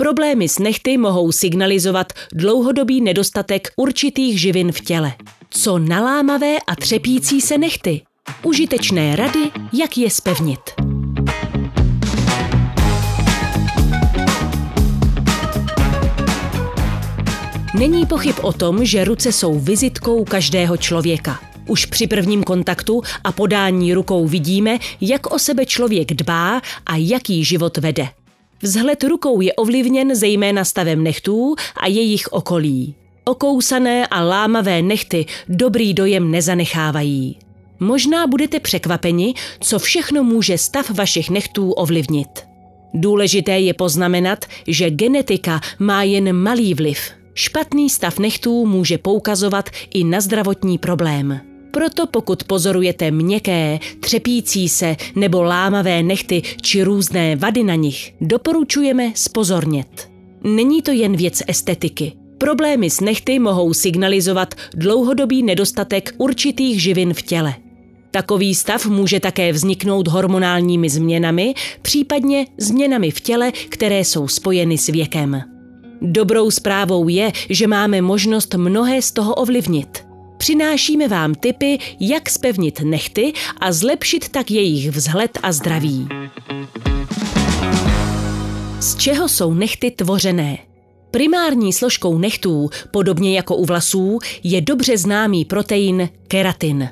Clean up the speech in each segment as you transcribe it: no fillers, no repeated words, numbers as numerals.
Problémy s nehty mohou signalizovat dlouhodobý nedostatek určitých živin v těle. Co nalámavé a třepící se nehty? Užitečné rady, jak je spevnit. Není pochyb o tom, že ruce jsou vizitkou každého člověka. Už při prvním kontaktu a podání rukou vidíme, jak o sebe člověk dbá a jaký život vede. Vzhled rukou je ovlivněn zejména stavem nechtů a jejich okolí. Okousané a lámavé nechty dobrý dojem nezanechávají. Možná budete překvapeni, co všechno může stav vašich nechtů ovlivnit. Důležité je poznamenat, že genetika má jen malý vliv. Špatný stav nechtů může poukazovat i na zdravotní problém. Proto pokud pozorujete měkké, třepící se nebo lámavé nehty či různé vady na nich, doporučujeme zpozornět. Není to jen věc estetiky. Problémy s nehty mohou signalizovat dlouhodobý nedostatek určitých živin v těle. Takový stav může také vzniknout hormonálními změnami, případně změnami v těle, které jsou spojeny s věkem. Dobrou zprávou je, že máme možnost mnohé z toho ovlivnit. Přinášíme vám tipy, jak spevnit nehty a zlepšit tak jejich vzhled a zdraví. Z čeho jsou nehty tvořené? Primární složkou nehtů, podobně jako u vlasů, je dobře známý protein keratin.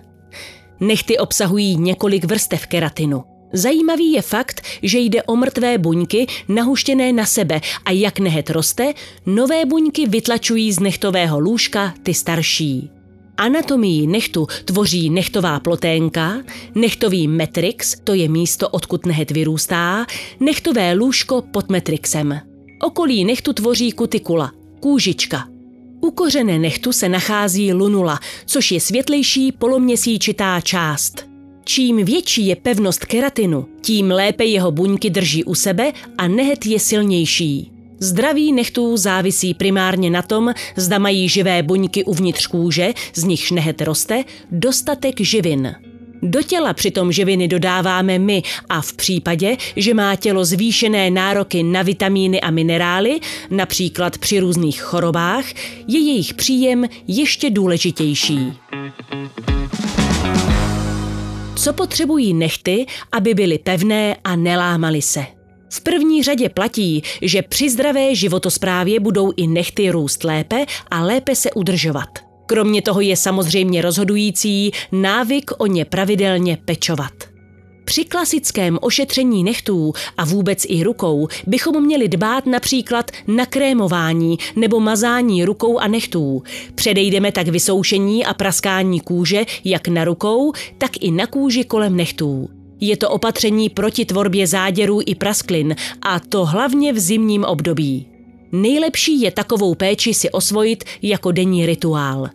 Nehty obsahují několik vrstev keratinu. Zajímavý je fakt, že jde o mrtvé buňky nahuštěné na sebe a jak nehet roste, nové buňky vytlačují z nehtového lůžka ty starší. Anatomii nehtu tvoří nehtová ploténka, nehtový matrix, to je místo, odkud nehet vyrůstá, nehtové lůžko pod matrixem. Okolí nehtu tvoří kutikula, kůžička. U kořene nehtu se nachází lunula, což je světlejší poloměsíčitá část. Čím větší je pevnost keratinu, tím lépe jeho buňky drží u sebe a nehet je silnější. Zdraví nechtů závisí primárně na tom, zda mají živé buňky uvnitř kůže, z nichž nehet roste, dostatek živin. Do těla přitom živiny dodáváme my a v případě, že má tělo zvýšené nároky na vitamíny a minerály, například při různých chorobách, je jejich příjem ještě důležitější. Co potřebují nehty, aby byly pevné a nelámaly se? V první řadě platí, že při zdravé životosprávě budou i nehty růst lépe a lépe se udržovat. Kromě toho je samozřejmě rozhodující návyk o ně pravidelně pečovat. Při klasickém ošetření nehtů a vůbec i rukou bychom měli dbát například na krémování nebo mazání rukou a nehtů. Předejdeme tak vysoušení a praskání kůže jak na rukou, tak i na kůži kolem nehtů. Je to opatření proti tvorbě záděrů i prasklin, a to hlavně v zimním období. Nejlepší je takovou péči si osvojit jako denní rituál.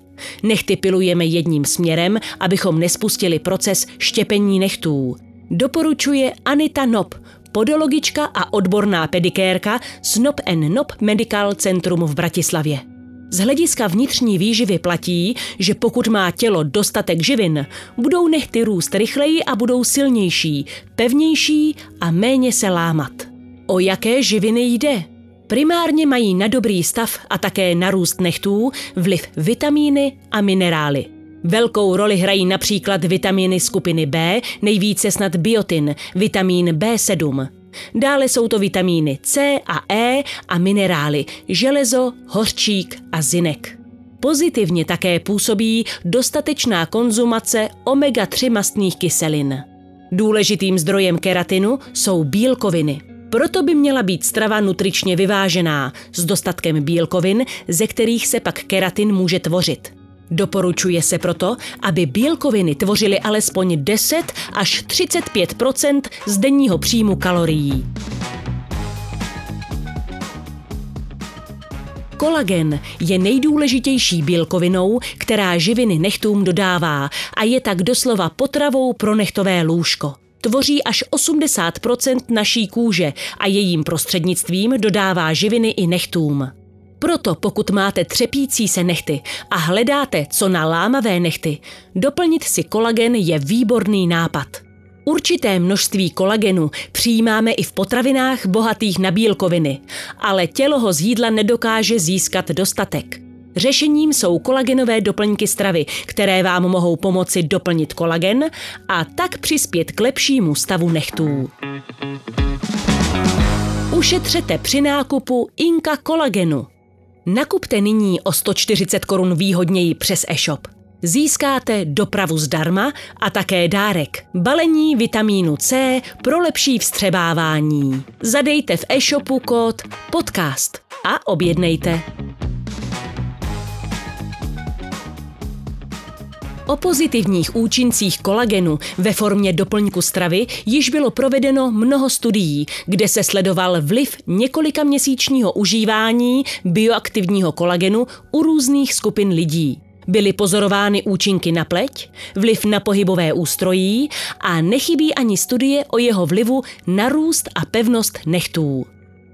Nehty pilujeme jedním směrem, abychom nespustili proces štěpení nehtů. Doporučuje Anita Nob, podologička a odborná pedikérka z Nob & Nob Medical Centrum v Bratislavě. Z hlediska vnitřní výživy platí, že pokud má tělo dostatek živin, budou nehty růst rychleji a budou silnější, pevnější a méně se lámat. O jaké živiny jde? Primárně mají na dobrý stav a také na růst nehtů vliv vitamíny a minerály. Velkou roli hrají například vitamíny skupiny B, nejvíce snad biotin, vitamín B7. Dále jsou to vitamíny C a E a minerály železo, hořčík a zinek. Pozitivně také působí dostatečná konzumace omega-3 mastných kyselin. Důležitým zdrojem keratinu jsou bílkoviny. Proto by měla být strava nutričně vyvážená, s dostatkem bílkovin, ze kterých se pak keratin může tvořit. Doporučuje se proto, aby bílkoviny tvořily alespoň 10 až 35 % z denního příjmu kalorií. Kolagen je nejdůležitější bílkovinou, která živiny nechtům dodává a je tak doslova potravou pro nechtové lůžko. Tvoří až 80 % naší kůže a jejím prostřednictvím dodává živiny i nechtům. Proto pokud máte třepící se nehty a hledáte co na lámavé nehty, doplnit si kolagen je výborný nápad. Určité množství kolagenu přijímáme i v potravinách bohatých na bílkoviny, ale tělo ho z jídla nedokáže získat dostatek. Řešením jsou kolagenové doplňky stravy, které vám mohou pomoci doplnit kolagen a tak přispět k lepšímu stavu nechtů. Ušetřete při nákupu Inca Collagenu. Nakupte nyní o 140 korun výhodněji přes e-shop. Získáte dopravu zdarma a také dárek. Balení vitamínu C pro lepší vstřebávání. Zadejte v e-shopu kód podcast a objednejte. O pozitivních účincích kolagenu ve formě doplňku stravy již bylo provedeno mnoho studií, kde se sledoval vliv několikaměsíčního užívání bioaktivního kolagenu u různých skupin lidí. Byly pozorovány účinky na pleť, vliv na pohybové ústrojí a nechybí ani studie o jeho vlivu na růst a pevnost nechtů.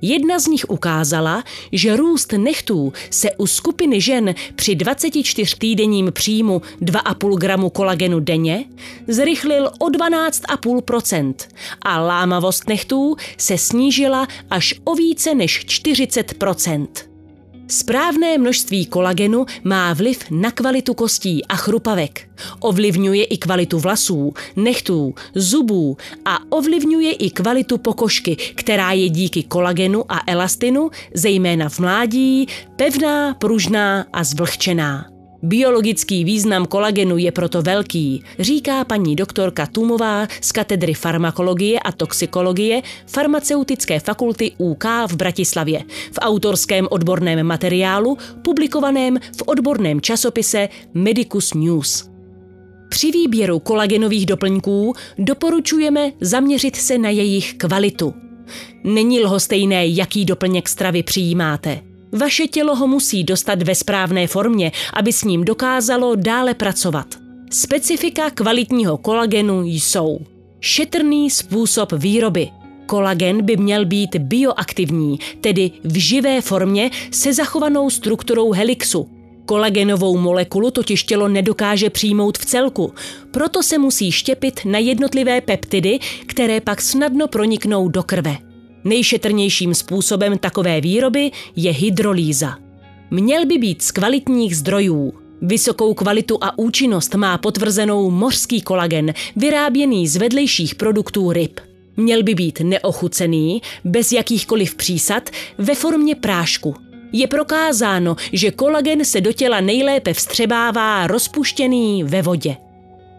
Jedna z nich ukázala, že růst nechtů se u skupiny žen při 24 týdenním příjmu 2,5 gramu kolagenu denně zrychlil o 12,5% a lámavost nechtů se snížila až o více než 40%. Správné množství kolagenu má vliv na kvalitu kostí a chrupavek. Ovlivňuje i kvalitu vlasů, nechtů, zubů a ovlivňuje i kvalitu pokožky, která je díky kolagenu a elastinu, zejména v mládí, pevná, pružná a zvlhčená. Biologický význam kolagenu je proto velký, říká paní doktorka Tumová z katedry farmakologie a toxikologie Farmaceutické fakulty UK v Bratislavě v autorském odborném materiálu publikovaném v odborném časopise Medicus News. Při výběru kolagenových doplňků doporučujeme zaměřit se na jejich kvalitu. Není lhostejné, jaký doplněk stravy přijímáte. Vaše tělo ho musí dostat ve správné formě, aby s ním dokázalo dále pracovat. Specifika kvalitního kolagenu jsou: šetrný způsob výroby. Kolagen by měl být bioaktivní, tedy v živé formě se zachovanou strukturou helixu. Kolagenovou molekulu totiž tělo nedokáže přijmout v celku, proto se musí štěpit na jednotlivé peptidy, které pak snadno proniknou do krve. Nejšetrnějším způsobem takové výroby je hydrolýza. Měl by být z kvalitních zdrojů. Vysokou kvalitu a účinnost má potvrzenou mořský kolagen, vyráběný z vedlejších produktů ryb. Měl by být neochucený, bez jakýchkoliv přísad, ve formě prášku. Je prokázáno, že kolagen se do těla nejlépe vstřebává rozpuštěný ve vodě.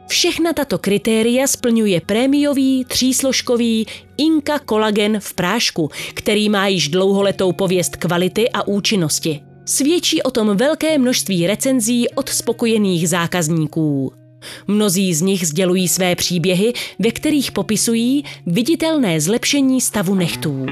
Všechna tato kritéria splňuje prémiový, třísložkový Inca Collagen v prášku, který má již dlouholetou pověst kvality a účinnosti. Svědčí o tom velké množství recenzí od spokojených zákazníků. Mnozí z nich sdělují své příběhy, ve kterých popisují viditelné zlepšení stavu nechtů.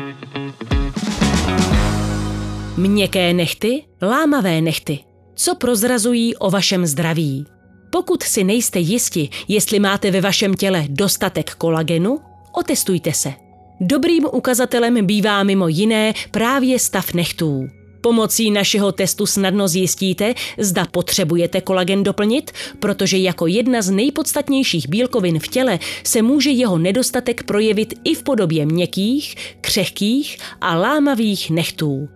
Měkké nehty, lámavé nehty. Co prozrazují o vašem zdraví? Pokud si nejste jisti, jestli máte ve vašem těle dostatek kolagenu, otestujte se. Dobrým ukazatelem bývá mimo jiné právě stav nechtů. Pomocí našeho testu snadno zjistíte, zda potřebujete kolagen doplnit, protože jako jedna z nejpodstatnějších bílkovin v těle se může jeho nedostatek projevit i v podobě měkkých, křehkých a lámavých nechtů.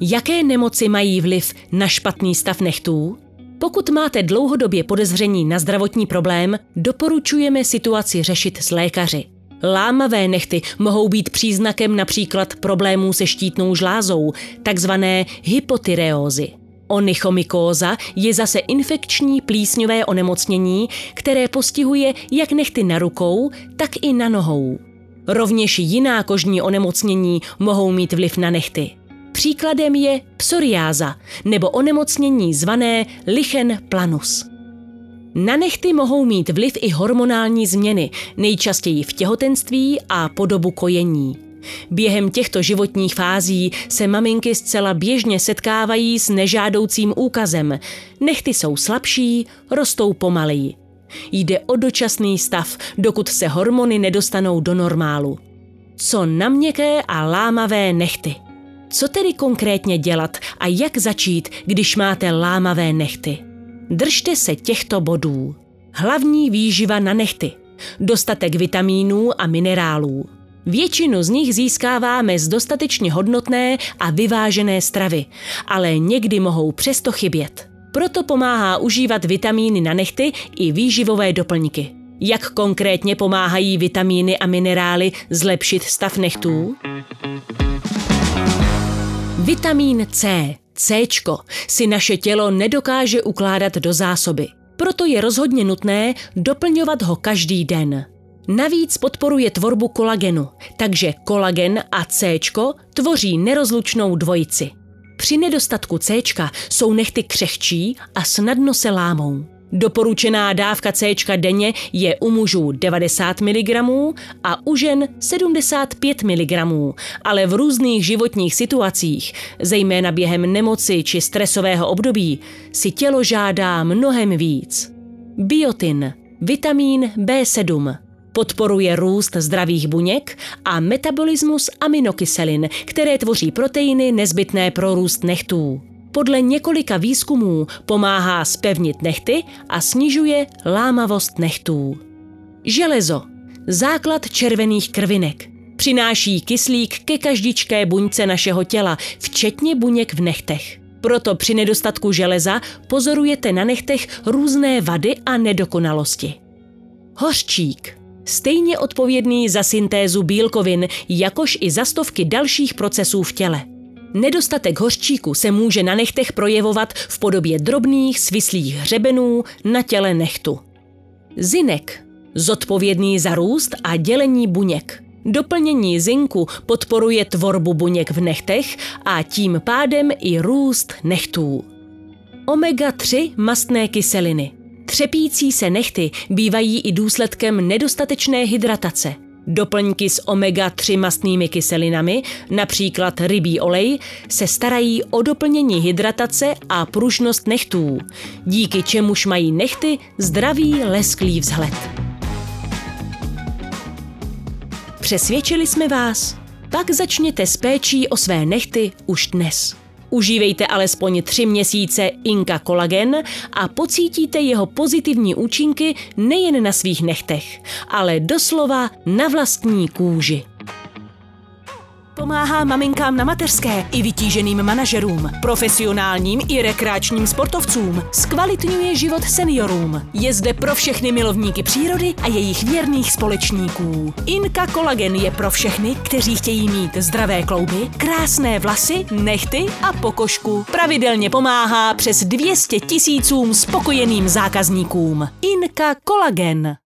Jaké nemoci mají vliv na špatný stav nechtů? Pokud máte dlouhodobě podezření na zdravotní problém, doporučujeme situaci řešit s lékaři. Lámavé nehty mohou být příznakem například problémů se štítnou žlázou, takzvané hypotyreózy. Onychomykóza je zase infekční plísňové onemocnění, které postihuje jak nehty na rukou, tak i na nohou. Rovněž jiná kožní onemocnění mohou mít vliv na nehty. Příkladem je psoriáza nebo onemocnění zvané lichen planus. Na nehty mohou mít vliv i hormonální změny, nejčastěji v těhotenství a po dobu kojení. Během těchto životních fází se maminky zcela běžně setkávají s nežádoucím úkazem. Nehty jsou slabší, rostou pomaleji. Jde o dočasný stav, dokud se hormony nedostanou do normálu. Co na měkké a lámavé nehty? Co tedy konkrétně dělat a jak začít, když máte lámavé nehty? Držte se těchto bodů. Hlavní výživa na nehty. dostatek vitamínů a minerálů. Většinu z nich získáváme z dostatečně hodnotné a vyvážené stravy, ale někdy mohou přesto chybět. Proto pomáhá užívat vitamíny na nehty i výživové doplňky. Jak konkrétně pomáhají vitamíny a minerály zlepšit stav nechtů? Vitamín C, Cčko, si naše tělo nedokáže ukládat do zásoby. Proto je rozhodně nutné doplňovat ho každý den. Navíc podporuje tvorbu kolagenu, takže kolagen a Cčko tvoří nerozlučnou dvojici. Při nedostatku Cčka jsou nehty křehčí a snadno se lámou. Doporučená dávka Cčka denně je u mužů 90 mg a u žen 75 mg, ale v různých životních situacích, zejména během nemoci či stresového období, si tělo žádá mnohem víc. Biotin, vitamín B7, podporuje růst zdravých buněk a metabolismus aminokyselin, které tvoří proteiny nezbytné pro růst nechtů. Podle několika výzkumů pomáhá spevnit nehty a snižuje lámavost nechtů. Železo, základ červených krvinek, přináší kyslík ke každičké buňce našeho těla, včetně buněk v nechtech. Proto při nedostatku železa pozorujete na nechtech různé vady a nedokonalosti. Hořčík, stejně odpovědný za syntézu bílkovin, jakož i za stovky dalších procesů v těle. Nedostatek hořčíku se může na nechtech projevovat v podobě drobných svislých hřebenů na těle nehtu. Zinek, zodpovědný za růst a dělení buněk. Doplnění zinku podporuje tvorbu buněk v nechtech a tím pádem i růst nechtů. Omega-3 mastné kyseliny. Třepící se nehty bývají i důsledkem nedostatečné hydratace. Doplňky s omega-3 mastnými kyselinami, například rybí olej, se starají o doplnění hydratace a pružnost nechtů, díky čemuž mají nehty zdravý, lesklý vzhled. Přesvědčili jsme vás? Pak začněte s péčí o své nehty už dnes. Užívejte alespoň 3 měsíce Inca Collagen a pocítíte jeho pozitivní účinky nejen na svých nechtech, ale doslova na vlastní kůži. Pomáhá maminkám na mateřské i vytíženým manažerům, profesionálním i rekreačním sportovcům, zkvalitňuje život seniorům. Je zde pro všechny milovníky přírody a jejich věrných společníků. Inca Collagen je pro všechny, kteří chtějí mít zdravé klouby, krásné vlasy, nehty a pokožku. Pravidelně pomáhá přes 200 000 spokojeným zákazníkům. Inca Collagen.